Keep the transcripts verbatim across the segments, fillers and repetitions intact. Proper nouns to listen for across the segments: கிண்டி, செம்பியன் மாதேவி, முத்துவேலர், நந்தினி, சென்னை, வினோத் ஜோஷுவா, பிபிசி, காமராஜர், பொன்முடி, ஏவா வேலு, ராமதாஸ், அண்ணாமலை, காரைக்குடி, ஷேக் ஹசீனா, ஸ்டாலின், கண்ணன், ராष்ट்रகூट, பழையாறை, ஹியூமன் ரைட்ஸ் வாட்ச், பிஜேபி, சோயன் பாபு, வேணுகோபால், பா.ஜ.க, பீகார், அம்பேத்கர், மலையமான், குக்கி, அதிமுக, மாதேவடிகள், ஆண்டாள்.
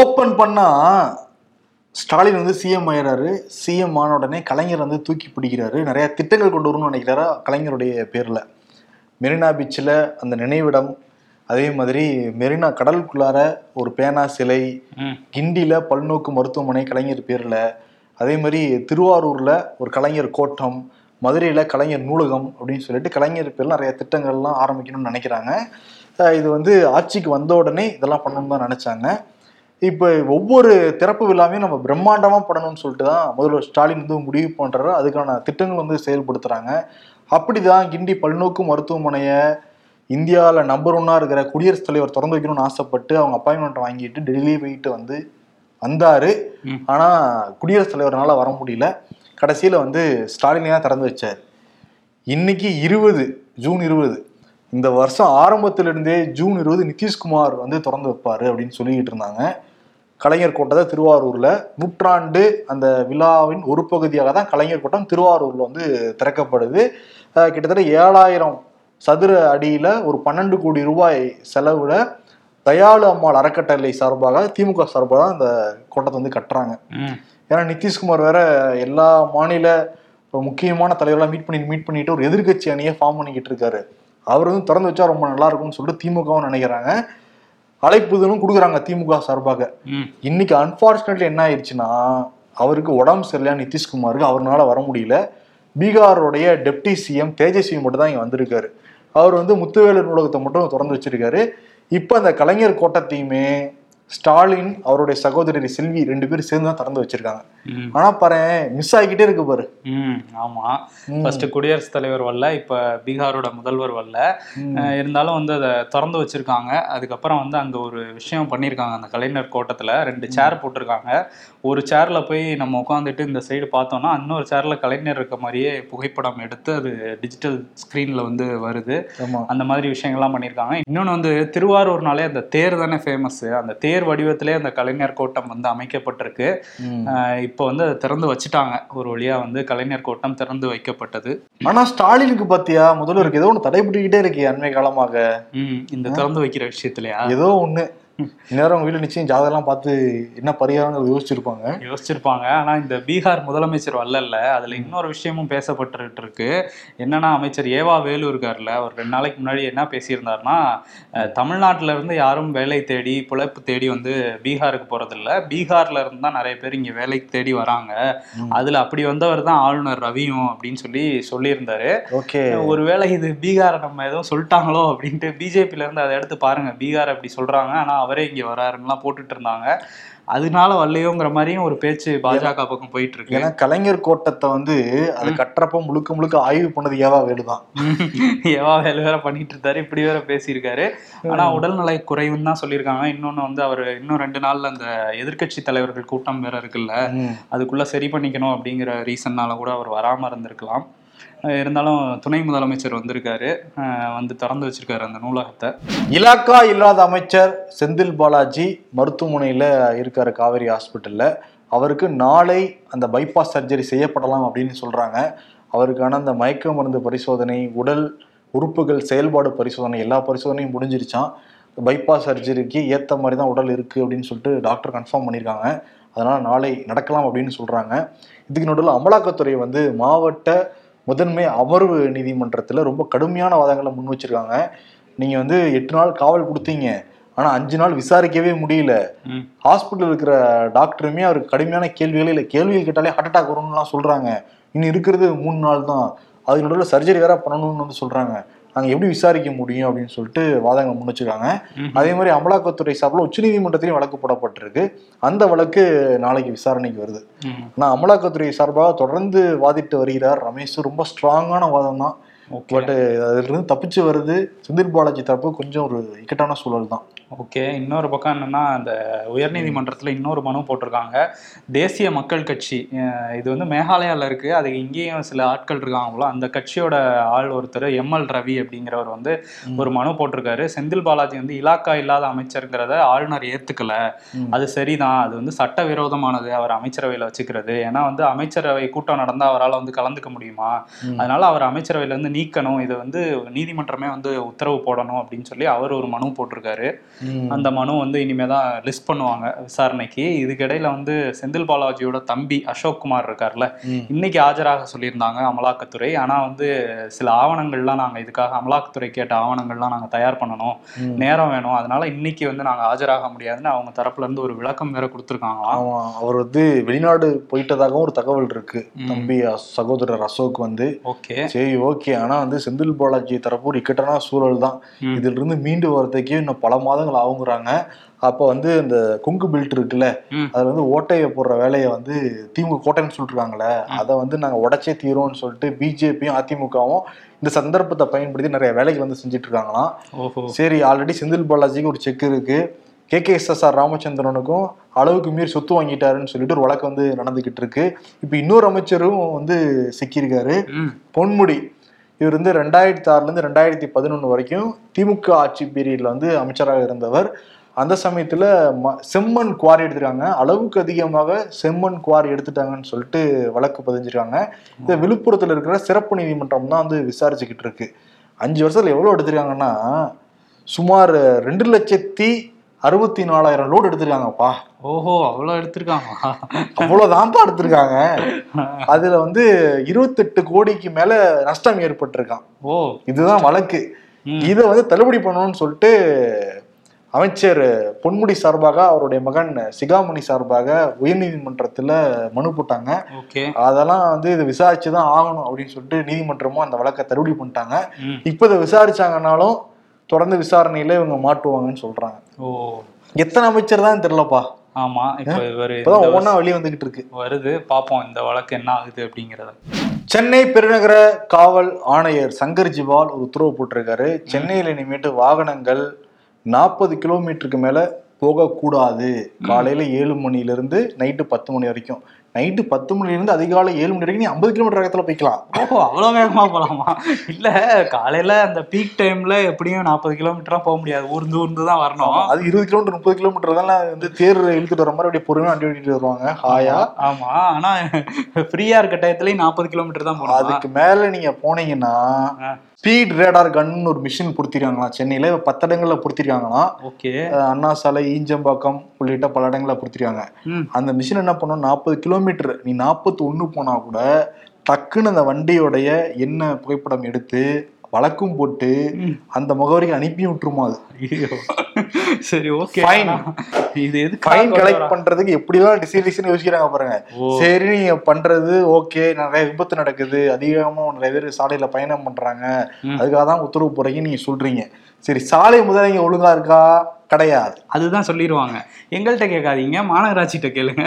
Open பண்ணால் ஸ்டாலின் வந்து CM ஆயிடுறாரு. சிஎம் ஆன உடனே கலைஞர் வந்து தூக்கி பிடிக்கிறாரு. நிறையா திட்டங்கள் கொண்டு வரணும்னு நினைக்கிறாரா கலைஞருடைய பேரில். மெரினா பீச்சில் அந்த நினைவிடம், அதே மாதிரி மெரினா கடலுக்குள்ளார ஒரு பேனா சிலை, கிண்டியில் பல்நோக்கு மருத்துவமனை கலைஞர் பேரில், அதே மாதிரி திருவாரூரில் ஒரு கலைஞர் கோட்டம், மதுரையில் கலைஞர் நூலகம் அப்படின்னு சொல்லிட்டு கலைஞர் பேரில் நிறைய திட்டங்கள்லாம் ஆரம்பிக்கணும்னு நினைக்கிறாங்க. இது வந்து ஆட்சிக்கு வந்த உடனே இதெல்லாம் பண்ணணும்னு தான் நினச்சாங்க. இப்போ ஒவ்வொரு திறப்பு விழாவையும் நம்ம பிரம்மாண்டமாக பண்ணணும்னு சொல்லிட்டு தான் முதல்வர் ஸ்டாலின் வந்து முடிவு பண்ணுறாரு. அதுக்கான திட்டங்கள் வந்து செயல்படுத்துகிறாங்க. அப்படி தான் கிண்டி பல்நோக்கு மருத்துவமனையை இந்தியாவில் நம்பர் ஒன்னாக இருக்கிற குடியரசுத் தலைவர் திறந்து வைக்கணும்னு ஆசைப்பட்டு அவங்க அப்பாயின்மெண்ட் வாங்கிட்டு டெல்லியே போயிட்டு வந்து வந்தார். ஆனால் குடியரசுத் தலைவரால் வர முடியல. கடைசியில் வந்து ஸ்டாலினே தான் திறந்து வச்சார். இன்றைக்கி இருபது ஜூன் இருபது இந்த வருஷம் ஆரம்பத்திலிருந்தே ஜூன் இருபது நிதிஷ்குமார் வந்து திறந்து வைப்பார் அப்படின்னு சொல்லிக்கிட்டு இருந்தாங்க. கலைஞர் கோட்டத்தை திருவாரூரில் நூற்றாண்டு அந்த விழாவின் ஒரு பகுதியாக தான் கலைஞர் கோட்டம் திருவாரூரில் வந்து திறக்கப்படுது. கிட்டத்தட்ட ஏழாயிரம் சதுர அடியில் ஒரு பன்னெண்டு கோடி ரூபாய் செலவில் தயாளு அம்மாள் அறக்கட்டளை சார்பாக, திமுக சார்பாக தான் அந்த கோட்டத்தை வந்து கட்டுறாங்க. ஏன்னா நிதிஷ்குமார் வேற எல்லா மாநில முக்கியமான தலைவர்களாக மீட் பண்ணி மீட் பண்ணிட்டு ஒரு எதிர்கட்சி அணியை ஃபார்ம் பண்ணிக்கிட்டு இருக்காரு. அவர் வந்து திறந்து வச்சா ரொம்ப நல்லா இருக்கும்னு சொல்லிட்டு திமுகவும் நினைக்கிறாங்க, அழைப்புதலும் கொடுக்குறாங்க திமுக சார்பாக. இன்னைக்கு அன்பார்ச்சுனேட்லி என்ன ஆயிடுச்சுன்னா, அவருக்கு உடம்பு சரியில்லை நிதிஷ்குமாருக்கு, அவரால் வர முடியல. பீகாரோடைய டெப்டி சிஎம் தேஜஸ்வி மட்டும் தான் இங்கே வந்திருக்காரு. அவர் வந்து முத்துவேலர் நூலகத்தை மட்டும் திறந்து வச்சிருக்காரு. இப்போ அந்த கலைஞர் கோட்டத்தையுமே ஸ்டாலின் அவருடைய சகோதரி செல்வி ரெண்டு பேரும் சேர்ந்து தான் திறந்து வச்சிருக்காங்க. ஆனா பாரு, மிஸ் ஆகிக்கிட்டே இருக்கு பாரு. ம் ஆமா, ஃபர்ஸ்ட் குடியரசுத் தலைவர் வரல, இப்ப பீகாரோட முதல்வர் வரல, இருந்தாலும் வந்து அதை திறந்து வச்சிருக்காங்க. அதுக்கப்புறம் வந்து அங்க ஒரு விஷயம் பண்ணியிருக்காங்க. அந்த கலைஞர் கோட்டத்துல ரெண்டு சேர் போட்டிருக்காங்க. ஒரு சேர்ல போய் நம்ம உட்காந்துட்டு இந்த சைடு பார்த்தோம்னா இன்னொரு சேர்ல கலைஞர் இருக்க மாதிரியே புகைப்படம் எடுத்து அது டிஜிட்டல் ஸ்கிரீன்ல வந்து வருது. அந்த மாதிரி விஷயங்கள்லாம் பண்ணியிருக்காங்க. இன்னொன்று வந்து திருவாரூர்னாலே அந்த தேர் தானே ஃபேமஸ். அந்த தேர் வடிவத்திலே அந்த கலைஞர் கோட்டம் வந்து அமைக்கப்பட்டிருக்கு. இப்போ வந்து திறந்து வச்சுட்டாங்க. ஒரு வழியா வந்து கலைஞர் கோட்டம் திறந்து வைக்கப்பட்டது. ஆனா ஸ்டாலினுக்கு பாத்தியா முதல்வருக்கு ஏதோ ஒன்று தடைபட்டுக்கிட்டே இருக்கு அண்மை காலமாக. இந்த திறந்து வைக்கிற விஷயத்திலயா ஏதோ ஒண்ணு நேரம் வீட்டில் நிச்சயம் ஜாதகம்லாம் பார்த்து என்ன பரிகாரங்கிறது யோசிச்சிருப்பாங்க யோசிச்சிருப்பாங்க ஆனால் இந்த பீகார் முதலமைச்சர் வரல. அதில் இன்னொரு விஷயமும் பேசப்பட்டு இருக்கு. என்னன்னா, அமைச்சர் ஏவா வேலு இருக்கார்ல, அவர் ரெண்டு நாளைக்கு முன்னாடி என்ன பேசியிருந்தாருன்னா, தமிழ்நாட்டில இருந்து யாரும் வேலை தேடி பிழைப்பு தேடி வந்து பீகாருக்கு போறதில்ல, பீகார்ல இருந்து தான் நிறைய பேர் இங்கே வேலைக்கு தேடி வராங்க. அதில் அப்படி வந்தவர் தான் ஆளுநர் ரவியும் அப்படின்னு சொல்லி சொல்லியிருந்தாரு. ஓகே, ஒருவேளை இது பீகாரை நம்ம எதுவும் சொல்லிட்டாங்களோ அப்படின்ட்டு பிஜேபியில இருந்து அதை எடுத்து பாருங்க, பீகார் அப்படி சொல்றாங்க ஆனால் அவரே இங்க வராருன்னா போட்டுட்டு இருந்தாங்க. அதனால வரலையோங்கிற மாதிரியும் ஒரு பேச்சு பா.ஜ.க பக்கம் போயிட்டு இருக்கு. ஏன்னா கலைஞர் கோட்டத்தை வந்து அது கட்டுறப்ப முழுக்க முழுக்க ஆய்வு பண்ணது ஏவா வேலுதான். ஏவா வேலு வேற பண்ணிட்டு இருந்தாரு, இப்படி வேற பேசியிருக்காரு. ஆனா உடல்நலை குறைவுன்னு தான் சொல்லியிருக்காங்க. இன்னொன்னு வந்து அவர் இன்னும் ரெண்டு நாள்ல அந்த எதிர்கட்சி தலைவர்கள் கூட்டம் வேற இருக்குல்ல, அதுக்குள்ள சரி பண்ணிக்கணும் அப்படிங்கிற ரீசன்னால கூட அவர் வராம இருந்திருக்கலாம். இருந்தாலும் துணை முதலமைச்சர் வந்திருக்காரு, வந்து திறந்து வச்சிருக்காரு அந்த நூலகத்தை. இலாக்கா இல்லாத அமைச்சர் செந்தில் பாலாஜி மருத்துவமனையில் இருக்காரு, காவேரி ஹாஸ்பிட்டலில். அவருக்கு நாளை அந்த பைபாஸ் சர்ஜரி செய்யப்படலாம் அப்படின்னு சொல்கிறாங்க. அவருக்கான அந்த மயக்க மருந்து பரிசோதனை, உடல் உறுப்புகள் செயல்பாடு பரிசோதனை, எல்லா பரிசோதனையும் முடிஞ்சிருச்சான். பைபாஸ் சர்ஜரிக்கு ஏற்ற மாதிரி தான் உடல் இருக்குது அப்படின்னு சொல்லிட்டு டாக்டர் கன்ஃபார்ம் பண்ணியிருக்காங்க. அதனால் நாளை நடக்கலாம் அப்படின்னு சொல்கிறாங்க. இதுக்கு நடுவில் அமலாக்கத்துறை வந்து மாவட்ட முதன்மை அமர்வு நீதிமன்றத்தில் ரொம்ப கடுமையான வாதங்களை முன் வச்சிருக்காங்க. நீங்கள் வந்து எட்டு நாள் காவல் கொடுத்தீங்க, ஆனால் அஞ்சு நாள் விசாரிக்கவே முடியல. ஹாஸ்பிட்டல் இருக்கிற டாக்டருமே அவருக்கு கடுமையான கேள்விகள், இல்லை கேள்விகள் கேட்டாலே ஹார்ட் அட்டாக் வரும்னுலாம் சொல்கிறாங்க. இன்னும் இருக்கிறது மூணு நாள் தான், அதுக்கு நடுவில் சர்ஜரி வேற பண்ணணும்னு வந்து சொல்கிறாங்க. நாங்கள் எப்படி விசாரிக்க முடியும் அப்படின்னு சொல்லிட்டு வாதங்களை முன் வச்சிருக்காங்க. அதே மாதிரி அமலாக்கத்துறை சார்பில் உச்ச நீதிமன்றத்திலையும் வழக்கு போடப்பட்டிருக்கு. அந்த வழக்கு நாளைக்கு விசாரணைக்கு வருது. ஆனால் அமலாக்கத்துறை சார்பாக தொடர்ந்து வாதிட்டு வருகிறார் ரமேஷ். ரொம்ப ஸ்ட்ராங்கான வாதம் தான், பட் அதுலேருந்து தப்பிச்சு வருது செந்தில் பாலாஜி தரப்பு. கொஞ்சம் ஒரு இக்கட்டான சூழல் தான். ஓகே, இன்னொரு பக்கம் என்னென்னா, அந்த உயர்நீதிமன்றத்தில் இன்னொரு மனு போட்டிருக்காங்க தேசிய மக்கள் கட்சி. இது வந்து மேகாலயாவில் இருக்குது. அதுக்கு இங்கேயும் சில ஆட்கள் இருக்காங்களோ, அந்த கட்சியோட ஆள் ஒருத்தர் எம்எல் ரவி அப்படிங்கிறவர் வந்து ஒரு மனு போட்டிருக்காரு. செந்தில் பாலாஜி வந்து இலாக்கா இல்லாத அமைச்சருங்கிறத ஆளுநர் ஏற்றுக்கலை, அது சரிதான், அது வந்து சட்டவிரோதமானது அவர் அமைச்சரவையில் வச்சுக்கிறது. ஏன்னா வந்து அமைச்சரவை கூட்டம் நடந்தால் அவரால் வந்து கலந்துக்க முடியுமா, அதனால் அவர் அமைச்சரவையிலேருந்து நீக்கணும், இதை வந்து நீதிமன்றமே வந்து உத்தரவு போடணும் அப்படின்னு சொல்லி அவர் ஒரு மனு போட்டிருக்காரு. அந்த மனு வந்து இனிமே தான் லிஸ்ட் பண்ணுவாங்க விசாரணைக்கு. இதுக்கிடையில வந்து செந்தில் பாலாஜியோட தம்பி அசோக்குமார் இருக்கார்ல, இன்னைக்கு ஆஜராக சொல்லியிருந்தாங்க அமலாக்கத்துறை. ஆனா வந்து சில ஆவணங்கள்லாம் நாங்க இதுக்காக அமலாக்கத்துறை கேட்ட ஆவணங்கள்லாம் நாங்க தயார் பண்ணணும், நேரம் வேணும், அதனால இன்னைக்கு வந்து நாங்க ஆஜராக முடியாதுன்னு அவங்க தரப்புல இருந்து ஒரு விளக்கம் வேற கொடுத்துருக்காங்களா. அவர் வந்து வெளிநாடு போயிட்டதாகவும் ஒரு தகவல் இருக்கு தம்பி சகோதரர் அசோக் வந்து. ஓகே சரி ஓகே. ஆனா வந்து செந்தில் பாலாஜி தரப்பு இக்கட்டான சூழல் தான், இதுல இருந்து மீண்டு வரதுக்கே இன்னும் பல மாதங்கள் ஆகுங்கிறாங்க. அப்ப வந்து இந்த கொங்கு பில்ட் இருக்குல்ல, அதுல வந்து ஓட்டையை போடுற வேலையை வந்து திமுக கோட்டைன்னு சொல்லிருக்காங்களே, அதை வந்து நாங்க உடச்சே தீரோம்னு சொல்லிட்டு பிஜேபியும் அதிமுகவும் இந்த சந்தர்ப்பத்தை பயன்படுத்தி நிறைய வேலைக்கு வந்து செஞ்சுட்டு இருக்காங்களாம். சரி, ஆல்ரெடி செந்தில் பாலாஜிக்கு ஒரு செக் இருக்கு, K K S S R ராமச்சந்திரனுக்கும் அளவுக்கு மீறி சொத்து வாங்கிட்டாருன்னு சொல்லிட்டு ஒரு வழக்கு வந்து நடந்துகிட்டு இருக்கு. இப்ப இன்னொரு அமைச்சரும் வந்து சிக்கியிருக்காரு, பொன்முடி. இவர் வந்து ரெண்டாயிரத்தி ஆறுல இருந்து ரெண்டாயிரத்தி பதினொன்னு வரைக்கும் திமுக ஆட்சி பீரியட்ல வந்து அமைச்சராக இருந்தவர். அந்த சமயத்துல செம்மண் குவாரி எடுத்துட்டாங்க, அளவுக்கு அதிகமாக செம்மண் குவாரி எடுத்துட்டாங்கன்னு சொல்லிட்டு வழக்கு பதிஞ்சிருக்காங்க. இந்த விழுப்புரத்துல இருக்கிற சிறப்பு நீதிமன்றம் தான் வந்து விசாரிச்சுக்கிட்டு இருக்கு. அஞ்சு வருஷத்துல எவ்வளவு எடுத்திருக்காங்கன்னா சுமார் ரெண்டு லட்சத்தி அறுபத்தி நாலாயிரம் லோடு எடுத்திருக்காங்கப்பா. ஓஹோ, அவ்வளோ எடுத்திருக்காங்க, அவ்வளோதான்ப்பா எடுத்திருக்காங்க. அதில் வந்து இருபத்தெட்டு கோடிக்கு மேலே நஷ்டம் ஏற்பட்டிருக்கான். ஓ, இதுதான் வழக்கு. இதை வந்து தள்ளுபடி பண்ணணும்னு சொல்லிட்டு அமைச்சர் பொன்முடி சார்பாக அவருடைய மகன் சிகாமணி சார்பாக உயர்நீதிமன்றத்தில் மனு போட்டாங்க. அதெல்லாம் வந்து இதை விசாரிச்சுதான் ஆகணும் அப்படின்னு சொல்லிட்டு நீதிமன்றமும் அந்த வழக்கை தள்ளுபடி பண்ணிட்டாங்க. இப்போ இதை விசாரிச்சாங்கன்னாலும் தொடர்ந்து விசாரணையில இவங்க மாட்டுவாங்கன்னு சொல்றாங்க. ஓ, எத்தனை அமைச்சர் தான் தெரியலப்பா. ஆமா, இப்ப இவரு ஒவ்வொன்னா வெளியே வந்துகிட்டு இருக்கு, வருது. பாப்போம் இந்த வழக்கு என்ன ஆகுது அப்படிங்கறத. சென்னை பெருநகர காவல் ஆணையர் சங்கர் ஜிவால் ஒரு உத்தரவு போட்டிருக்காரு, சென்னையில இனிமேட்டு வாகனங்கள் நாற்பது கிலோமீட்டருக்கு மேல போகக்கூடாது, காலையில ஏழு மணிலிருந்து நைட்டு பத்து மணி வரைக்கும். நைட்டு பத்து மணிலிருந்து அதிகாலை ஏழு மணி வரைக்கும் நீ ஐம்பது கிலோமீட்டர் வேகத்தில் போய்க்கலாம். ஓஹோ, அவ்வளோ வேகமாக போகலாமா? இல்லை, காலையில் அந்த பீக் டைமில் எப்படியும் நாற்பது கிலோமீட்டர்லாம் போக முடியாது, ஊர்ந்து ஊர்ந்து தான் வரணும். அது இருபது கிலோமீட்டர் முப்பது கிலோமீட்டர் தான் வந்து தேர் இழுத்துட்டு வர மாதிரி அப்படியே பொறுமையாக அண்டி ஓட்டிட்டு வருவாங்க ஹாயா. ஆமாம், ஆனால் ஃப்ரீயாக இருக்க டயத்துலேயும் நாற்பது கிலோமீட்டர் தான் போகணும். அதுக்கு மேலே நீங்கள் போனீங்கன்னா ஸ்பீட் ரேடார் கன்னு ஒரு மிஷின் பொருத்திருக்காங்களாம் சென்னையில். இப்போ பத்து இடங்களில் பொருத்திருக்காங்களாம். ஓகே, அண்ணா சாலை, ஈஞ்சம்பாக்கம் உள்ளிட்ட பல இடங்களில் பொருத்திருக்காங்க. அந்த மிஷின் என்ன பண்ணோம், நாற்பது கிலோமீட்டர் நீ நாற்பத்தி ஒன்று போனால் கூட டக்குன்னு அந்த வண்டியோடைய என்ன புகைப்படம் எடுத்து வழக்கும் போட்டு அந்த முகவரிக்கு அனுப்பி விட்டுருமா. சரி, ஓகே. இது எது ஃபைன் கலெக்ட் பண்றதுக்கு எப்படிதான் டிசைன் டிசைன் யோசிக்கிறாங்க பாருங்க. சரி, நீங்க பண்றது ஓகே, நிறைய விபத்து நடக்குது, அதிகமா நிறைய பேர் சாலையில பயணம் பண்றாங்க, அதுக்காக தான் உத்தரவு போறீங்கன்னு நீங்க சொல்றீங்க. சரி, சாலை முதலீங்க ஒழுங்கா இருக்கா? கிடையாது. அதுதான் சொல்லிடுவாங்க, எங்கள்கிட்ட கேட்காதீங்க மாநகராட்சிகிட்ட கேளுங்க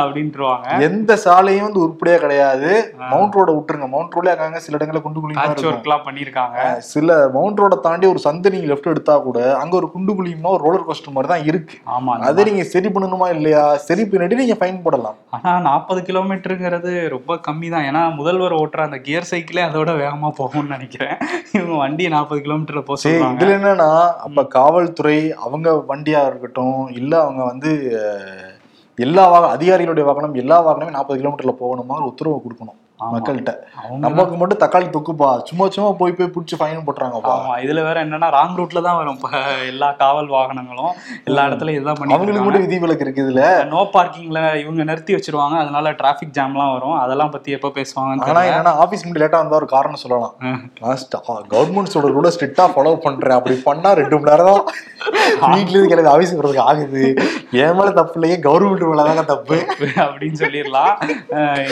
அப்படின்ட்டுருவாங்க. எந்த சாலையும் வந்து உருப்படியா கிடையாது. மவுண்ட் ரோட விட்டுருங்க, மவுண்ட் ரோட்ல இருக்காங்க சில இடங்களில் குண்டு குழிமா பண்ணிருக்காங்க. சில மவுண்ட் ரோட தாண்டி ஒரு சந்தை நீங்க லெஃப்ட் எடுத்தா கூட அங்க ஒரு குண்டு குழிமா ஒரு ரோலர் கோஸ்டர் மாதிரி தான் இருக்கு. ஆமா, அதை நீங்க சரி பண்ணணுமா இல்லையா? சரி பண்ணிட்டு நீங்க ஃபைன் போடலாம். ஆனா நாற்பது கிலோமீட்டருங்கிறது ரொம்ப கம்மி தான். ஏன்னா முதல்வர் ஓட்டுற அந்த கியர் சைக்கிளே அதோட வேகமா போகும்னு நினைக்கிறேன். இவங்க வண்டி நாற்பது கிலோமீட்டர்ல போச்சு. இதுல என்னன்னா அப்ப காவல்துறை அவங்க வண்டியா இருக்கட்டும் இல்ல அவங்க வந்து எல்லா வாகனம் அதிகாரிகளுடைய வாகனம் எல்லா வாகனமே நாற்பது கிலோமீட்டர்ல போகணுமா உத்தரவு கொடுக்கணும் மக்கள்கிட்ட. நமக்கு மட்டும் தக்காளி தொக்குப்பா, சும்மா சும்மா போய் போய் பிடிச்சி ஃபைன் போட்டுறாங்கப்பா. இதுல வேற என்னன்னா ராங் ரூட்ல தான் வரும் எல்லா காவல் வாகனங்களும், எல்லா இடத்துலயும் இதுதான் பண்ணி அவங்களுக்கு மட்டும் விதிவிலக்கு இருக்கு. இதுல நோ பார்க்கிங்ல இவங்க நிறுத்தி வச்சிருவாங்க, அதனால டிராபிக் ஜாம்லாம் வரும். அதெல்லாம் பத்தி எப்ப பேசுவாங்க? ஆனா ஏன்னா ஆபீஸ் மட்டும் லேட்டா வந்தா ஒரு காரணம் சொல்லலாம், கவர்மெண்ட்ஸோட ரூல ஸ்ட்ரிக்டா ஃபாலோ பண்றேன், அப்படி பண்ணா ரெண்டு மணி நேரம் வீட்ல இருந்து கிடையாது ஆபீஸ் போறதுக்கு ஆகுது, ஏன் மேல தப்பு இல்லையே கவர்மெண்ட் மேலதான் தப்பு அப்படின்னு சொல்லிடலாம்.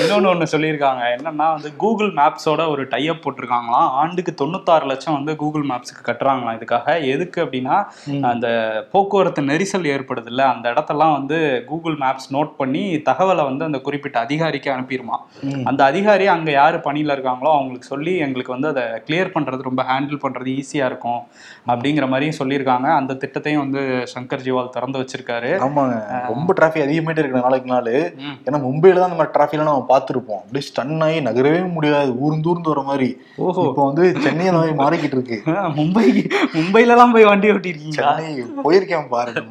இன்னொன்னு ஒண்ணு சொல்லியிருக்காங்க என்னன்னா வந்து கூகுள் மேப்ஸோட ஒரு டைப் போட்டிருக்காங்களாம். ஆண்டுக்கு தொண்ணூத்தாறு லட்சம் வந்து கூகுள் மேப்ஸுக்கு கட்டுறாங்களாம் இதுக்காக. எதுக்கு அப்படின்னா அந்த போக்குவரத்து நெரிசல் ஏற்படுது இல்ல, அந்த இடத்தெல்லாம் வந்து கூகுள் மேப்ஸ் நோட் பண்ணி தகவலை வந்து அந்த குறிப்பிட்ட அதிகாரிக்கு அனுப்பிடுமா. அந்த அதிகாரி அங்க யாரு பணியில இருக்காங்களோ அவங்களுக்கு சொல்லி எங்களுக்கு வந்து அதை கிளியர் பண்றது ரொம்ப ஹேண்டில் பண்றது ஈஸியா இருக்கும் அப்படிங்கிற மாதிரியும் சொல்லியிருக்காங்க. அந்த திட்டத்தையும் வந்து சங்கர் ஜிவால் திறந்து வச்சிருக்காரு. ஆமாங்க, ரொம்ப டிராபிக் அதிகமாயிட்டே இருக்கு நாளுக்கு நாள். ஏன்னா மும்பையில தான் இந்த மாதிரி டிராபிக்லாம் நம்ம பார்த்துருப்போம், அப்படியே ஸ்டன் ஆகி நகரவே முடியாது, ஊர்ந்தூர்ந்து வர மாதிரி. இப்போ வந்து சென்னை மாதிரி மாறிக்கிட்டு இருக்கு. மும்பை மும்பையில எல்லாம் போய் வண்டி ஓட்டிருக்கீங்க? சென்னை போயிருக்கேன் பாருங்க,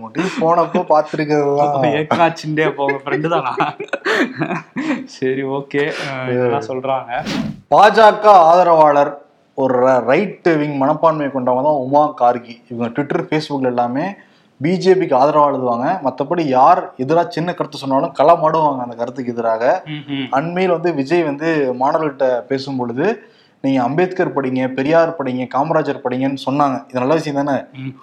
போனப்போ பார்த்துருக்கே போக ஃப்ரெண்டு தானா. சரி, ஓகே. இதெல்லாம் சொல்றாங்க. பா.ஜ.க ஆதரவாளர் ஒரு ரைட் விங் மனப்பான்மை கொண்டவங்க தான் உமா கார்கி. இவங்க ட்விட்டர், ஃபேஸ்புக்ல எல்லாமே பிஜேபிக்கு ஆதரவா எழுதுவாங்க. மற்றபடி யார் எதிராக சின்ன கருத்து சொன்னாலும் களமாடுவாங்க அந்த கருத்துக்கு எதிராக. அண்மையில் வந்து விஜய் வந்து மாணவர்கள்ட்ட பேசும் பொழுது நீங்க அம்பேத்கர் படிங்க, பெரியார் படிங்க, காமராஜர் படிங்கன்னு சொன்னாங்க. இது நல்ல விஷயம் தானே?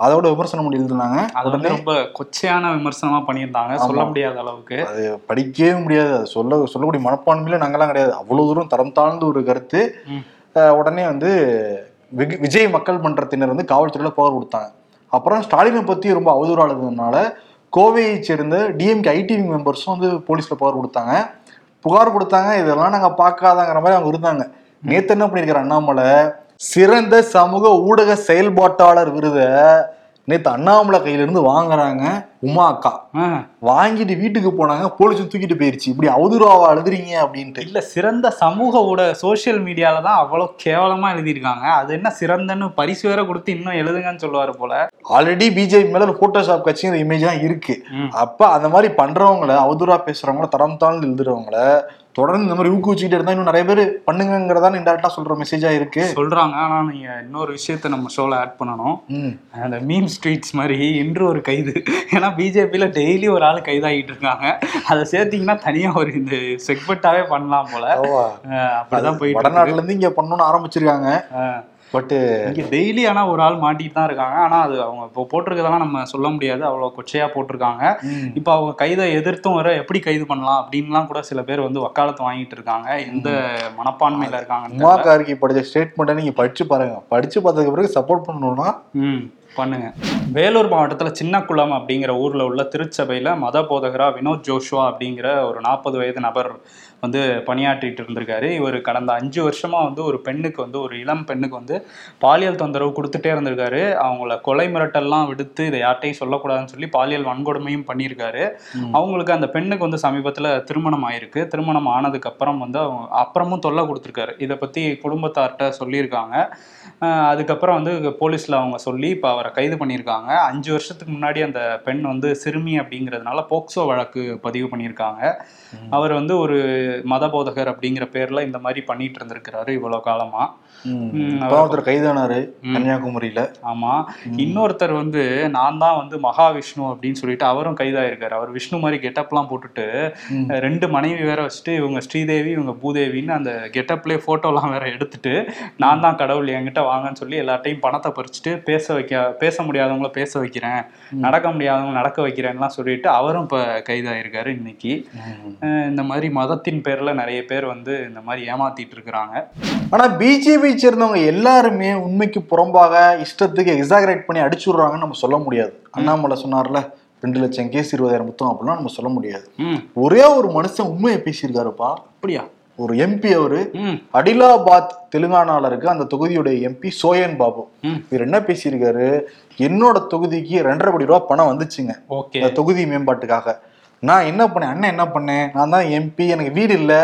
அதோட விமர்சனம் பண்ணி எழுதுனாங்க. அது வந்து ரொம்ப கொச்சையான விமர்சனமா பண்ணியிருந்தாங்க, சொல்ல முடியாத அளவுக்கு. அது படிக்கவே முடியாது, அது சொல்ல சொல்லக்கூடிய மனப்பான்மையில நாங்கெல்லாம் கிடையாது. அவ்வளவு தூரம் தரம் தாழ்ந்து ஒரு கருத்து. உடனே வந்து விஜய் மக்கள் மன்றத்தினர் வந்து காவல்துறையில புகார் கொடுத்தாங்க. அப்புறம் ஸ்டாலினை பத்தி ரொம்ப அவதூறா எழுதுனால கோவையை சேர்ந்த டிஎம்கே ஐடி மெம்பர்ஸும் வந்து போலீஸ்ல புகார் கொடுத்தாங்க. புகார் கொடுத்தாங்க இதெல்லாம் நாங்க பார்க்காதங்கிற மாதிரி அவங்க இருந்தாங்க. நேத்து என்ன பண்ணிருக்காரு அண்ணாமலை, சிறந்த சமூக ஊடக செயல்பாட்டாளர் விருதை நேத்து அண்ணாமலை கையில இருந்து வாங்குறாங்க உமா அக்கா. வாங்கிட்டு வீட்டுக்கு போனாங்க, போலீஸும் தூக்கிட்டு போயிருச்சு. இப்படி அவதூறாவா எழுதுறீங்க அப்படின்ட்டு. இல்ல, சிறந்த சமூக ஊடக சோசியல் மீடியால தான் அவ்வளவு கேவலமா எழுதிருக்காங்க. அது என்ன சிறந்தன்னு பரிசு வேற கொடுத்து இன்னும் எழுதுங்கன்னு சொல்லுவாரு போல. ஆல்ரெடி பிஜேபி மேல ஒரு போட்டோஷாப் கட்சி இந்த இமேஜ் தான் இருக்கு. அப்ப அந்த மாதிரி பண்றவங்கள, அவதூறா பேசுறவங்கள, தரம் தாழ்ந்து எழுதுறவங்கள தொடர்ந்து இந்த மாதிரி ஊக்குவிச்சுக்கிட்டே இருந்தா இன்னும் நிறைய பேர் பண்ணுங்கிறதான் இன்டெரக்டா சொல்ற மெசேஜா இருக்கு சொல்றாங்க. ஆனா நீங்க இன்னொரு விஷயத்த நம்ம ஷோல ஆட் பண்ணணும், அந்த மீம் ஸ்ட்ரீட்ஸ் மாதிரி இன்று ஒரு கைது. ஏன்னா பிஜேபியில டெய்லி ஒரு ஆள் கைதாகிட்டு இருக்காங்க. அதை சேர்த்தீங்கன்னா தனியா ஒரு இந்த செக்மெண்டாவே பண்ணலாம் போல. அப்படிதான் போய் வடநாட்டுல இருந்து இங்க பண்ணணும்னு ஆரம்பிச்சிருக்காங்க. பட்டு இங்கே டெய்லி ஆனால் ஒரு ஆள் மாட்டிகிட்டு தான் இருக்காங்க. ஆனால் அது அவங்க இப்போ போட்டிருக்கதெல்லாம் நம்ம சொல்ல முடியாது, அவ்வளோ கொச்சையாக போட்டிருக்காங்க. இப்போ அவங்க கைதை எதிர்த்தும் வர எப்படி கைது பண்ணலாம் அப்படின்லாம் கூட சில பேர் வந்து வக்காலத்து வாங்கிட்டு இருக்காங்க. எந்த மனப்பான்மையில் இருக்காங்க. அறிக்கை படித்த ஸ்டேட்மெண்ட்டை நீங்கள் படித்து பாருங்கள். படித்து பார்த்ததுக்கு பிறகு சப்போர்ட் பண்ணணும்னா ம் பண்ணுங்க. வேலூர் மாவட்டத்தில் சின்னக்குளம் அப்படிங்கிற ஊரில் உள்ள திருச்சபையில் மத போதகரா வினோத் ஜோஷுவா அப்படிங்கிற ஒரு நாற்பது வயது நபர் வந்து பணியாற்றிட்டு இருந்திருக்காரு. இவர் கடந்த அஞ்சு வருஷமாக வந்து ஒரு பெண்ணுக்கு வந்து ஒரு இளம் பெண்ணுக்கு வந்து பாலியல் தொந்தரவு கொடுத்துட்டே இருந்திருக்காரு. அவங்கள கொலை மிரட்டெல்லாம் விடுத்து இதை யார்ட்டையும் சொல்லக்கூடாதுன்னு சொல்லி பாலியல் வன்கொடுமையும் பண்ணியிருக்காரு. அவங்களுக்கு அந்த பெண்ணுக்கு வந்து சமீபத்தில் திருமணம் ஆயிருக்கு. திருமணம் ஆனதுக்கப்புறம் வந்து அவங்க அப்புறமும் தொல்லை கொடுத்துருக்காரு. இதை பற்றி குடும்பத்தார்கிட்ட சொல்லியிருக்காங்க. அதுக்கப்புறம் வந்து போலீஸில் அவங்க சொல்லி இப்போ அவரை கைது பண்ணியிருக்காங்க. அஞ்சு வருஷத்துக்கு முன்னாடி அந்த பெண் வந்து சிறுமி அப்படிங்கிறதுனால போக்சோ வழக்கு பதிவு பண்ணியிருக்காங்க. அவர் வந்து ஒரு மத போதகர் அப்படிங்கிற பேர்ல இந்த மாதிரி பண்ணிட்டு இருந்திருக்கிறாரு இவ்வளவு காலமா. ஒருத்தர் கைதானாரு கன்னியாகுமரியில. ஆமா, இன்னொருத்தர் வந்து நான் தான் வந்து மகாவிஷ்ணு அப்படின்னு சொல்லிட்டு அவரும் கைதாயிருக்காரு. அவர் விஷ்ணு மாதிரி கெட்டப்லாம் போட்டுட்டு ரெண்டு மனைவி வேற வச்சுட்டு இவங்க ஸ்ரீதேவி இவங்க பூதேவின்னு அந்த கெட்டப்லேயே போட்டோலாம் வேற எடுத்துட்டு நான் தான் கடவுள் என்கிட்ட வாங்கன்னு சொல்லி எல்லார்ட்டையும் பணத்தை பறிச்சுட்டு பேச வைக்க பேச முடியாதவங்கள பேச வைக்கிறேன், நடக்க முடியாதவங்க நடக்க வைக்கிறேன்லாம் சொல்லிட்டு அவரும் இப்போ கைதாயிருக்காரு இன்னைக்கு. இந்த மாதிரி மதத்தின் பேர்ல நிறைய பேர் வந்து இந்த மாதிரி ஏமாத்திட்டு இருக்கிறாங்க. ஆனா பிஜேபி சேர்ந்தவங்க எல்லாருமே உண்மைக்கு புறம்பாக இஷ்டத்துக்கு எக்ஸாகரேட் பண்ணி அடிச்சு விடுறாங்கன்னு நம்ம சொல்ல முடியாது. அண்ணாமலை சொன்னார்ல ரெண்டு லட்சம் கேஸ் இருபதாயிரம் மொத்தம் அப்படின்னா நம்ம சொல்ல முடியாது. ஒரே ஒரு மனுஷன் உண்மையை பேசியிருக்காருப்பா. அப்படியா? ஒரு எம்பி, அவரு அடிலாபாத் தெலுங்கானால இருக்கு அந்த தொகுதியுடைய எம்பி சோயன் பாபு. இவர் என்ன பேசியிருக்காரு, என்னோட தொகுதிக்கு ரெண்டரை கோடி ரூபாய் பணம் வந்துச்சுங்க இந்த தொகுதி மேம்பாட்டுக்காக. நான் என்ன பண்ணேன் அண்ணன் என்ன பண்ணேன், நான் தான் எம்பி, எனக்கு வீடு இல்லை,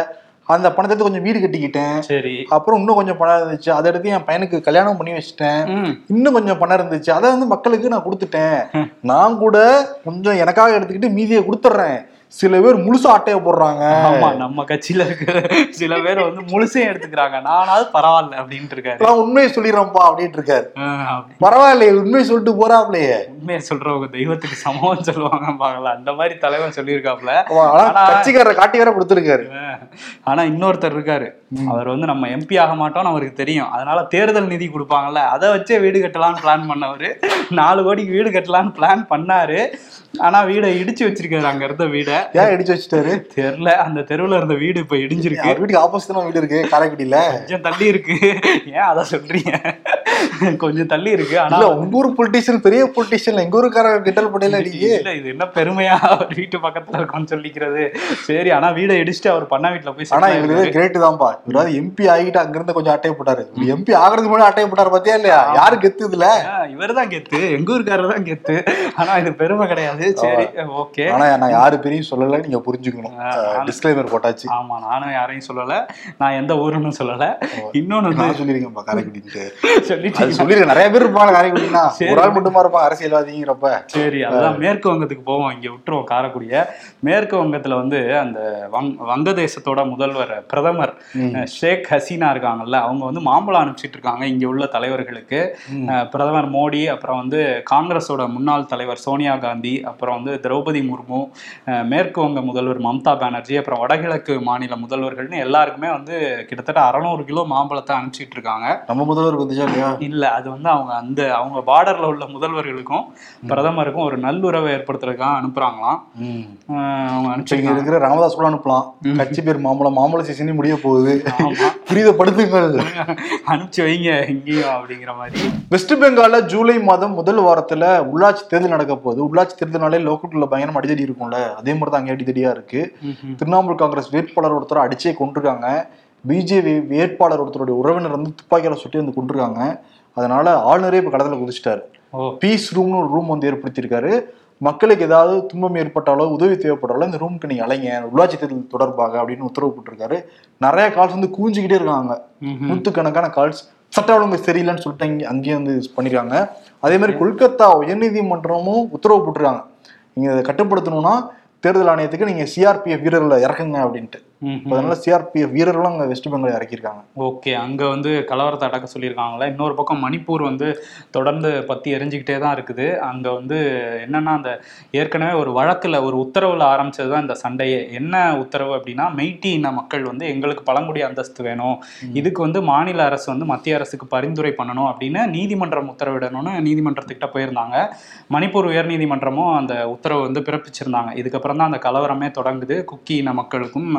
அந்த பணத்தை கொஞ்சம் வீடு கட்டிக்கிட்டேன். சரி, அப்புறம் இன்னும் கொஞ்சம் பணம் இருந்துச்சு அதை எடுத்து என் பையனுக்கு கல்யாணம் பண்ணி வச்சுட்டேன். இன்னும் கொஞ்சம் பணம் இருந்துச்சு அதை வந்து மக்களுக்கு நான் கொடுத்துட்டேன். நான் கூட கொஞ்சம் எனக்காக எடுத்துக்கிட்டு மீதியை கொடுத்துட்றேன். சில பேர் முழுசா ஆட்டையை போடுறாங்க. ஆமா, நம்ம கட்சியில இருக்கிற சில பேர் வந்து முழுசையும் எடுத்துக்கிறாங்க. நானாவது பரவாயில்ல அப்படின்ட்டு இருக்காரு. நான் உண்மையை சொல்லிடுறேன்ப்பா அப்படின்ட்டு இருக்காரு. பரவாயில்லையே, உண்மையை சொல்லிட்டு போறாப்லையே. உண்மையை சொல்றவங்க தெய்வத்துக்கு சமம் சொல்லுவாங்க பாங்களா, அந்த மாதிரி தலைவன் சொல்லியிருக்காப்ல. கட்சிக்கார காட்டிக்கார கொடுத்துருக்காரு. ஆனா இன்னொருத்தர் இருக்காரு, அவர் வந்து நம்ம எம்பி ஆக மாட்டோம்னு அவருக்கு தெரியும், அதனால தேர்தல் நிதி கொடுப்பாங்கல்ல அதை வச்சே வீடு கட்டலான்னு பிளான் பண்ணவரு. நாலு கோடிக்கு வீடு கட்டலான்னு பிளான் பண்ணாரு. ஆனா வீடை இடிச்சு வச்சிருக்காரு. அங்க இருந்த வீடை இடிச்சு வச்சுட்டாரு. தெரியல, அந்த தெருவுல இருந்த வீடு இப்ப இடிஞ்சிருக்கு. வீட்டுக்கு ஆப்போசிட்டா வீடு இருக்கு, காரைக்குடியில கொஞ்சம் தள்ளி இருக்கு. ஏன் அதான் சொல்றீங்க, கொஞ்சம் தள்ளி இருக்கு. ஆனா உங்க ஊர் பொலிட்டிஷியன் பெரிய பொலிட்டிஷியன் எங்க ஊருக்கார கிண்டல் பண்ணல. இல்ல, இது என்ன பெருமையா அவர் வீட்டு பக்கத்துல இருக்கும்னு சொல்லிக்கிறது. சரி, ஆனா வீடை இடிச்சுட்டு அவர் பண்ண வீட்டுல போய். ஆனா இவரு கிரேட் தான்ப்பா. இவராது எம்பி ஆகிட்டு அங்க இருந்து கொஞ்சம் அட்டையை போட்டாரு. எம்பி ஆகிறதுக்கு முன்னாடி அட்டையை போட்டாரு பாத்தியா இல்லையா? யாரு கெத்து இதுல? இவர் தான் கெத்து, எங்க ஊருக்காரர் தான் கெத்து. ஆனா இது பெருமை கிடையாது. சரி, ஓகே. ஆனா நான் யாரு பெரிய யாரையும் சொல்லலை, நீங்கள் புரிஞ்சுக்கணும். டிஸ்க்ளைமர் போட்டாச்சு. ஆமாம், நானும் யாரையும் சொல்லலை, நான் எந்த ஊருன்னு சொல்லலை. இன்னொன்று நான் சொல்லியிருக்கேன்ப்பா காரைக்குடிட்டு சொல்லிட்டு சொல்லியிருக்கேன். நிறைய பேர் இருப்பாங்க காரைக்குடினா, ஒரு ஆள் மட்டுமா இருப்பான் அரசியல்வாதிங்கிறப்ப. சரி, அதான் மேற்கு வங்கத்துக்கு போவோம், இங்கே விட்டுருவோம் காரைக்குடியை. மேற்கு வங்கத்தில் வந்து அந்த வங் வங்கதேசத்தோட முதல்வர் பிரதமர் ஷேக் ஹசீனா இருக்காங்கல்ல, அவங்க வந்து மாம்பழம் அனுப்பிச்சிட்டு இருக்காங்க இங்கே உள்ள தலைவர்களுக்கு. பிரதமர் மோடி, அப்புறம் வந்து காங்கிரஸோட முன்னாள் தலைவர் சோனியா காந்தி, அப்புறம் வந்து திரௌபதி முர்மு, மேற்கு வங்க முதல்வர் மம்தா பானர்ஜி, அப்புறம் வடகிழக்கு மாநில முதல்வர்கள்னு எல்லாருக்குமே வந்து கிட்டத்தட்ட அறநூறு கிலோ மாம்பழத்தை அனுப்பிச்சிட்டு இருக்காங்க. நம்ம முதல்வர் வந்துச்சா இல்லை, அது வந்து அவங்க அந்த அவங்க பார்டர்ல உள்ள முதல்வர்களுக்கும் பிரதமருக்கும் ஒரு நல்லுறவை ஏற்படுத்துறதுக்காக அனுப்புறாங்களாம். அவங்க அனுப்பிச்சு இருக்கிற ராமதாஸ் கூட அனுப்பலாம். கட்சி பேர் மாம்பழம், மாம்பழ சீசனே முடிய போகுது, புரிதப்படுத்துங்கள், அனுப்பிச்சு வைங்க இங்கேயும் அப்படிங்கிற மாதிரி. வெஸ்ட் பெங்கால ஜூலை மாதம் முதல் வாரத்துல உள்ளாட்சி தேர்தல் நடக்க போகுது. உள்ளாட்சி தேர்தல்னாலே லோக்கல்ல பயங்கரமா அடிதடி இருக்கும்ல, அதே மாதிரி தான் அங்கே அடிதடியா இருக்கு. திரிணாமுல் காங்கிரஸ் வேட்பாளர் ஒருத்தர் அடிச்சே கொண்டிருக்காங்க. பிஜேபி வேட்பாளர் ஒருத்தருடைய உறவினர் வந்து துப்பாக்கியால சுட்டி வந்து கொண்டிருக்காங்க. அதனால ஆளுநரே இப்ப கடத்துல குதிச்சிட்டாரு. பீஸ் ரூம்னு ஒரு ரூம் வந்து ஏற்படுத்தியிருக்காரு. மக்களுக்கு ஏதாவது துன்பம் ஏற்பட்டாலோ உதவி தேவைப்பட்டாலோ இந்த ரூமுக்கு நீங்கள் அலைங்க உள்ளாட்சி தேர்தல் தொடர்பாக அப்படின்னு உத்தரவு போட்டிருக்காரு. நிறைய கால்ஸ் வந்து கூஞ்சிக்கிட்டே இருக்காங்க, நூற்றுக்கணக்கான கால்ஸ். சட்ட ஒழுங்கு சரியில்லைன்னு சொல்லிட்டு இங்கே அங்கேயும் வந்து பண்ணியிருக்காங்க. அதே மாதிரி கொல்கத்தா உயர்நீதிமன்றமும் உத்தரவு போட்டிருக்காங்க, நீங்கள் அதை கட்டுப்படுத்தணும்னா தேர்தல் ஆணையத்துக்கு நீங்கள் சிஆர்பிஎஃப் வீரர்களை இறக்குங்க அப்படின்ட்டு. அதனால சிஆர்பிஎஃப் வீரர்களும் அங்கே வெஸ்ட் பெங்கால் இறக்கியிருக்காங்க. ஓகே, அங்கே வந்து கலவரத்தை அடக்க சொல்லியிருக்காங்களா. இன்னொரு பக்கம் மணிப்பூர் வந்து தொடர்ந்து பற்றி எரிஞ்சிக்கிட்டே தான் இருக்குது. அங்கே வந்து என்னென்னா, அந்த ஏற்கனவே ஒரு வழக்கில் ஒரு உத்தரவில் ஆரம்பித்தது தான் இந்த சண்டையே. என்ன உத்தரவு அப்படின்னா, மெய்ட்டி இன மக்கள் வந்து எங்களுக்கு பழங்குடி அந்தஸ்து வேணும், இதுக்கு வந்து மாநில அரசு வந்து மத்திய அரசுக்கு பரிந்துரை பண்ணணும் அப்படின்னு நீதிமன்றம் உத்தரவிடணும்னு நீதிமன்றத்துக்கிட்ட போயிருந்தாங்க. மணிப்பூர் உயர்நீதிமன்றமும் அந்த உத்தரவு வந்து பிறப்பிச்சிருந்தாங்க. இதுக்கப்புறம் தான் அந்த கலவரமே தொடங்குது குக்கி இன மக்களுக்கும்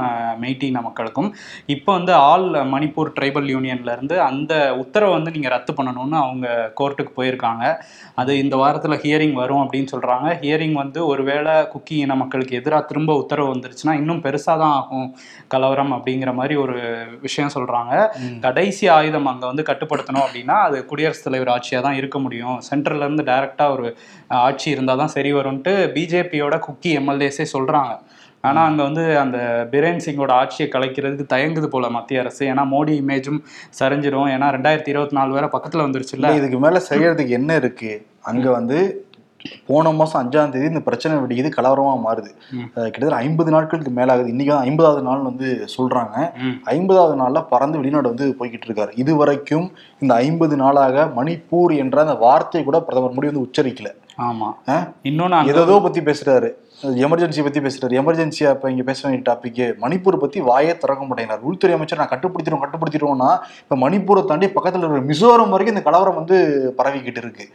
மெய்ட்டி இன மக்களுக்கும். இப்போ வந்து ஆல் மணிப்பூர் ட்ரைபல் யூனியன்ல இருந்து அந்த உத்தரவை வந்து நீங்க ரத்து பண்ணணும்னு அவங்க கோர்ட்டுக்கு போயிருக்காங்க. அது இந்த வாரத்தில் ஹியரிங் வரும் அப்படின்னு சொல்றாங்க. ஹியரிங் வந்து ஒருவேளை குக்கி இன மக்களுக்கு எதிராக திரும்ப உத்தரவு வந்துருச்சுன்னா இன்னும் பெருசாக தான் ஆகும் கலவரம் அப்படிங்கிற மாதிரி ஒரு விஷயம் சொல்றாங்க. கடைசி ஆயுதம் அங்கே வந்து கட்டுப்படுத்தணும் அப்படின்னா அது குடியரசுத் தலைவர் ஆட்சியாக தான் இருக்க முடியும். சென்ட்ரல் இருந்து டைரக்டா ஒரு ஆட்சி இருந்தால் தான் சரி வரும்ட்டு பிஜேபியோட குக்கி எம்எல்ஏஸே சொல்றாங்க. ஆனா அங்க வந்து அந்த பிரேன் சிங்கோட ஆட்சியை கலைக்கிறதுக்கு தயங்குது போல மத்திய அரசு. ஏன்னா மோடி இமேஜும் சரிஞ்சிடும். ஏன்னா ரெண்டாயிரத்தி இருபத்தி நாலு வேற பக்கத்துல வந்துருச்சுல்ல, இதுக்கு மேல செய்யறதுக்கு என்ன இருக்கு. அங்க வந்து போன மாசம் அஞ்சாம் தேதி இந்த பிரச்சனை வெடிக்குது, கலவரமா மாறுது. கிட்டத்தட்ட ஐம்பது நாட்களுக்கு மேல ஆகுது. இன்னைக்கு தான் ஐம்பதாவது நாள் வந்து சொல்றாங்க. ஐம்பதாவது நாள்ல பறந்து வெளிநாடு வந்து போய்கிட்டு இருக்காரு. இது வரைக்கும் இந்த ஐம்பது நாளாக மணிப்பூர் என்ற அந்த வார்த்தை கூட பிரதமர் மோடி வந்து உச்சரிக்கல. ஆமா, இன்னொன்னு ஏதோ பத்தி பேசுறாரு, எமர்ஜென்சி பத்தி பேசுறாரு. எமர்ஜென்சியா இப்ப இங்க பேச வேண்டிய டாபிக் மணிப்பூர் பத்தி வாயே திறக்க மாட்டேங்கிறார் உள்துறை அமைச்சர். நான் கட்டுப்படுத்திடுவோம் கட்டுப்படுத்திடுவோம்னா இப்ப மணிப்பூரை தாண்டி பக்கத்துல இருக்கிற மிசோரம் வரைக்கும் இந்த கலவரம் வந்து பரவிக்கிட்டு இருக்கு.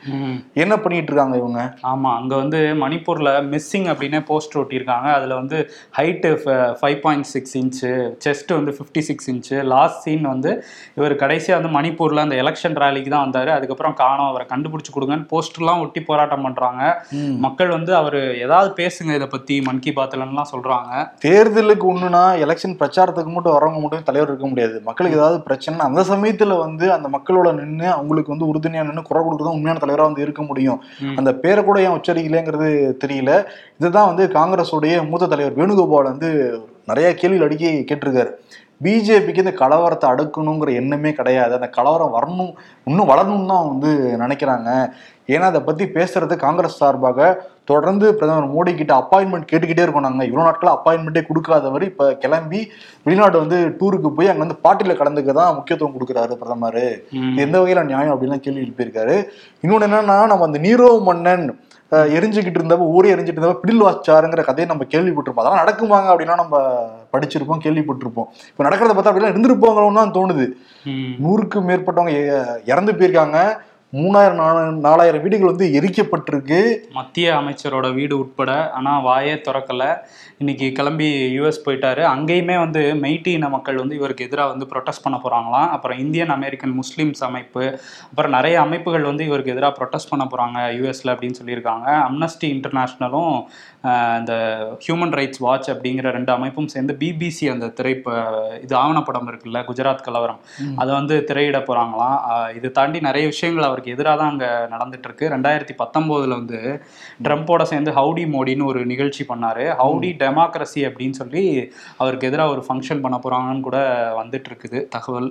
என்ன பண்ணிட்டு இருக்காங்க இவங்க? ஆமா, அங்க வந்து மணிப்பூர்ல மிஸ்ஸிங் அப்படின்னு போஸ்ட் ஓட்டியிருக்காங்க. அதுல வந்து height five point six inch, chest வந்து fifty six inch. Last scene வந்து இவர் கடைசியா வந்து மணிப்பூர்ல அந்த எலெக்ஷன் ரேலிக்கு தான் வந்தாரு. அதுக்கப்புறம் காணோம், அவரை கண்டுபிடிச்சு கொடுங்கன்னு போஸ்ட் எல்லாம் ஒட்டி போராட்டம் பண்றாங்க மக்கள். வந்து அவரு ஏதாவது பேசுங்க இதை பத்தி மன் கி பாத்லலாம் சொல்றாங்க. தேர்தலுக்கு ஒண்ணுனா எலெக்ஷன் பிரச்சாரத்துக்கு மட்டும் வரவங்க மட்டும் தலைவர் இருக்க முடியாது. மக்களுக்கு ஏதாவது பிரச்சனை அந்த சமயத்துல வந்து அந்த மக்களோட நின்று அவங்களுக்கு வந்து உறுதுணையா நின்று குரல் கொடுக்குறதா உண்மையான தலைவராக வந்து இருக்க முடியும். அந்த பேரை கூட ஏன் உச்சரிக்கலைங்கிறது தெரியல. இதுதான் வந்து காங்கிரஸோடைய மூத்த தலைவர் வேணுகோபால் வந்து நிறைய கேள்விகள் அடிக்க கேட்டிருக்காரு. பிஜேபிக்கு இந்த கலவரத்தை அடுக்கணுங்கிற எண்ணமே கிடையாது. அந்த கலவரம் வரணும், இன்னும் வளரணும்னு தான் வந்து நினைக்கிறாங்க. ஏன்னா அதை பற்றி பேசுறது காங்கிரஸ் சார்பாக தொடர்ந்து பிரதமர் மோடி கிட்ட அப்பாயின்மெண்ட் கேட்டுக்கிட்டே இருக்கோம் நாங்கள். இவ்வளோ நாட்களாக அப்பாயின்மெண்ட்டே கொடுக்காதவர் இப்போ கிளம்பி வெளிநாடு வந்து டூருக்கு போய் அங்கே வந்து பார்ட்டியில் கலந்துக்க தான் முக்கியத்துவம் கொடுக்குறாரு பிரதமர். எந்த வகையில் நியாயம் அப்படின்லாம் கேள்வி எழுப்பியிருக்காரு. இன்னொன்று என்னன்னா, நம்ம அந்த நீரோ மன்னன் எரிஞ்சுக்கிட்டு இருந்தப்ப ஊரே எரிஞ்சிட்டு இருந்தப்ப பிடில் வாச்சாருங்கிற கதையை நம்ம கேள்விப்பட்டிருப்போம். அதெல்லாம் நடக்குவாங்க அப்படின்னா நம்ம படிச்சிருப்போம், கேள்விப்பட்டிருப்போம். இப்போ நடக்கிறத பார்த்தா அப்படிலாம் இருந்திருப்போங்களோன்னு தான் தோணுது. நூறுக்கு மேற்பட்டவங்க இறந்து போயிருக்காங்க. மூணாயிரம் நாலு நாலாயிரம் வீடுகள் வந்து எரிக்கப்பட்டிருக்கு, மத்திய அமைச்சரோட வீடு உட்பட. ஆனால் வாயே திறக்கலை. இன்னைக்கு கிளம்பி யூஎஸ் போயிட்டாரு. அங்கேயுமே வந்து மெய்ட்டி இன மக்கள் வந்து இவருக்கு எதிராக வந்து ப்ரொட்டஸ்ட் பண்ண போகிறாங்களாம். அப்புறம் இந்தியன் அமெரிக்கன் முஸ்லீம்ஸ் அமைப்பு, அப்புறம் நிறைய அமைப்புகள் வந்து இவருக்கு எதிராக ப்ரொட்டஸ்ட் பண்ண போகிறாங்க யூஎஸ்ல அப்படின்னு சொல்லியிருக்காங்க. அம்னஸ்டி இன்டர்நேஷ்னலும் இந்த ஹியூமன் ரைட்ஸ் வாட்ச் அப்படிங்கிற ரெண்டு அமைப்பும் சேர்ந்து பிபிசி அந்த திரை இது ஆவணப்படம் இருக்குல்ல குஜராத் கலவரம் அதை வந்து திரையிட போகிறாங்களாம். இது தாண்டி நிறைய விஷயங்கள் அவருக்கு எதிராக தான் அங்கே நடந்துட்டு இருக்கு. ரெண்டாயிரத்தி பத்தொம்போதில் வந்து ட்ரம்ப்போட சேர்ந்து ஹவுடி மோடின்னு ஒரு நிகழ்ச்சி பண்ணார். ஹவுடி டெமோக்ரஸி அப்படின்னு சொல்லி அவருக்கு எதிராக ஒரு ஃபங்க்ஷன் பண்ண போகிறாங்கன்னு கூட வந்துட்டு இருக்குது தகவல்.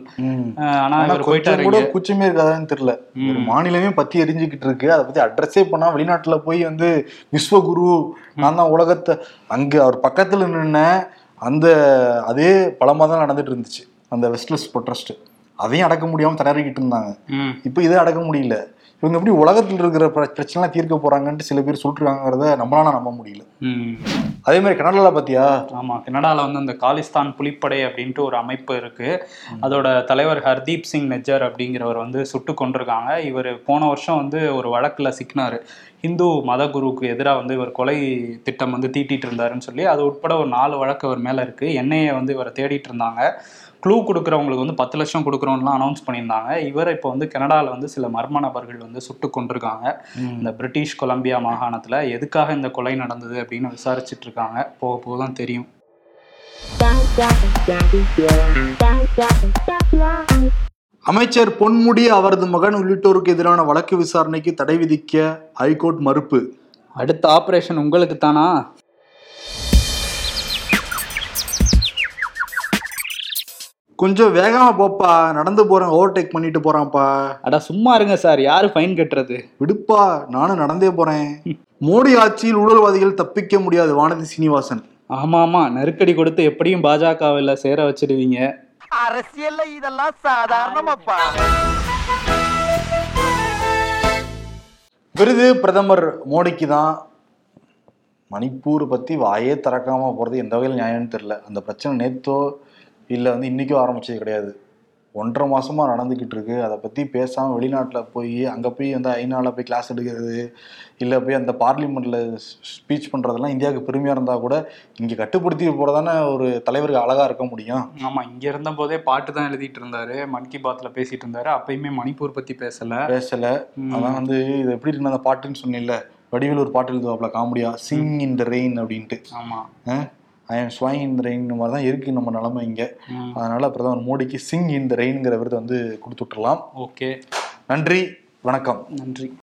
ஆனால் அவர் போயிட்டாரு கூச்சமே இருக்காதான்னு தெரியல. மாநிலமே பற்றி எரிஞ்சுக்கிட்டு இருக்கு. அதை பற்றி அட்ரஸே பண்ணால் வெளிநாட்டில் போய் வந்து விஸ்வகுரு நான் தான் உலகத்தை அங்கே அவர் பக்கத்தில் நின்ன அந்த அதே பலமாக தான் நடந்துட்டு இருந்துச்சு அந்த வெஸ்ட்லஸ் ப்ரொட்டஸ்ட். அதையும் அடக்க முடியாமல் தயாரிக்கிட்டு இருந்தாங்க. இப்போ இதே அடக்க முடியல. இவங்க எப்படி உலகத்தில் இருக்கிற பிரச்சனைலாம் தீர்க்க போகிறாங்கன்ட்டு சில பேர் சொல்லிட்டுருக்காங்கிறத நம்மளால நம்ப முடியல. அதே மாதிரி கனடாவில் பார்த்தியா? ஆமாம், கனடாவில் வந்து அந்த காலிஸ்தான் புலிப்படை அப்படின்ட்டு ஒரு அமைப்பு இருக்குது. அதோட தலைவர் ஹர்தீப் சிங் நெஜர் அப்படிங்கிறவர் வந்து சுட்டு கொண்டிருக்காங்க. இவர் போன வருஷம் வந்து ஒரு வழக்கில் சிக்கினார். இந்து மத குருவுக்கு எதிராக வந்து இவர் கொலை திட்டம் வந்து தீட்டிகிட்டு இருந்தாருன்னு சொல்லி அது உட்பட ஒரு நாலு வழக்கு அவர் மேலே இருக்குது. என்ஐஏ வந்து இவரை தேடிட்டு இருந்தாங்க. க்ளூ கொடுக்குறவங்களுக்கு வந்து பத்து லட்சம் கொடுக்குறோம்லாம் அனௌன்ஸ் பண்ணியிருந்தாங்க. இவரை இப்போ வந்து கனடாவில் வந்து சில மர்ம நபர்கள் வந்து சுட்டு கொண்டிருக்காங்க இந்த பிரிட்டிஷ் கொலம்பியா மாகாணத்தில். எதுக்காக இந்த கொலை நடந்தது அப்படின்னு விசாரிச்சுட்டு இருக்காங்க. போக போக தான் தெரியும். அமைச்சர் பொன்முடி அவரது மகன் உள்ளிட்டோருக்கு எதிரான வழக்கு விசாரணைக்கு தடை விதிக்க ஹைகோர்ட் மறுப்பு. அடுத்த ஆபரேஷன் உங்களுக்கு தானா? கொஞ்சம் வேகமா போப்பா, நடந்து போறேன் ஓவர்டேக் பண்ணிட்டு போறான்ப்பா. அடா சும்மா இருங்க சார், யாரு ஃபைன் கட்டுறது? விடுப்பா, நானும் நடந்தே போறேன். மோடி ஆட்சியில் ஊழல்வாதிகள் தப்பிக்க முடியாது வானதி சீனிவாசன். ஆமா ஆமா, நெருக்கடி கொடுத்து எப்படியும் பாஜகவில் சேர வச்சிடுவீங்க. அரசியல்ல இதெல்லாம் சாதாரணமாப்பா. விருது பிரதமர் மோடிக்கு தான். மணிப்பூர் பத்தி வாயே திறக்காம போறது எந்த வகையில் நியாயம்னு தெரியல. அந்த பிரச்சனை நேத்தோ இல்லை வந்து இன்றைக்கும் ஆரம்பித்தது கிடையாது. ஒன்றரை மாதமாக நடந்துக்கிட்டு இருக்கு. அதை பற்றி பேசாமல் வெளிநாட்டில் போய் அங்கே போய் வந்து ஐநாவில் போய் கிளாஸ் எடுக்கிறது இல்லை போய் அந்த பார்லிமெண்ட்டில் ஸ்பீச் பண்ணுறதெல்லாம் இந்தியாவுக்கு பெருமையாக இருந்தால் கூட இங்கே கட்டுப்படுத்தி போகிறதான ஒரு தலைவருக்கு அழகாக இருக்க முடியும். ஆமாம், இங்கே இருந்த போதே பாட்டு தான் எழுதிட்டு இருந்தார். மன் கி பாத்தில் பேசிகிட்டு இருந்தார். அப்பயுமே மணிப்பூர் பற்றி பேசலை பேசலை அதான் வந்து இது எப்படி இருக்கு அந்த பாட்டுன்னு சொன்னில்ல, வடிவில் ஒரு பாட்டு எழுதுவாப்பில் காமெடியாக சிங் இன் த ரெயின் அப்படின்ட்டு. ஆமாம், ஐஎம் ஸ்வைங் இன் த ரெயின் மாதிரி தான் இருக்குது நம்ம நிலமை இங்கே. அதனால் பிரதமர் மோடிக்கு சிங் இன் த ரெயின்ங்கிற விருது வந்து கொடுத்துட்றலாம். ஓகே, நன்றி, வணக்கம். நன்றி.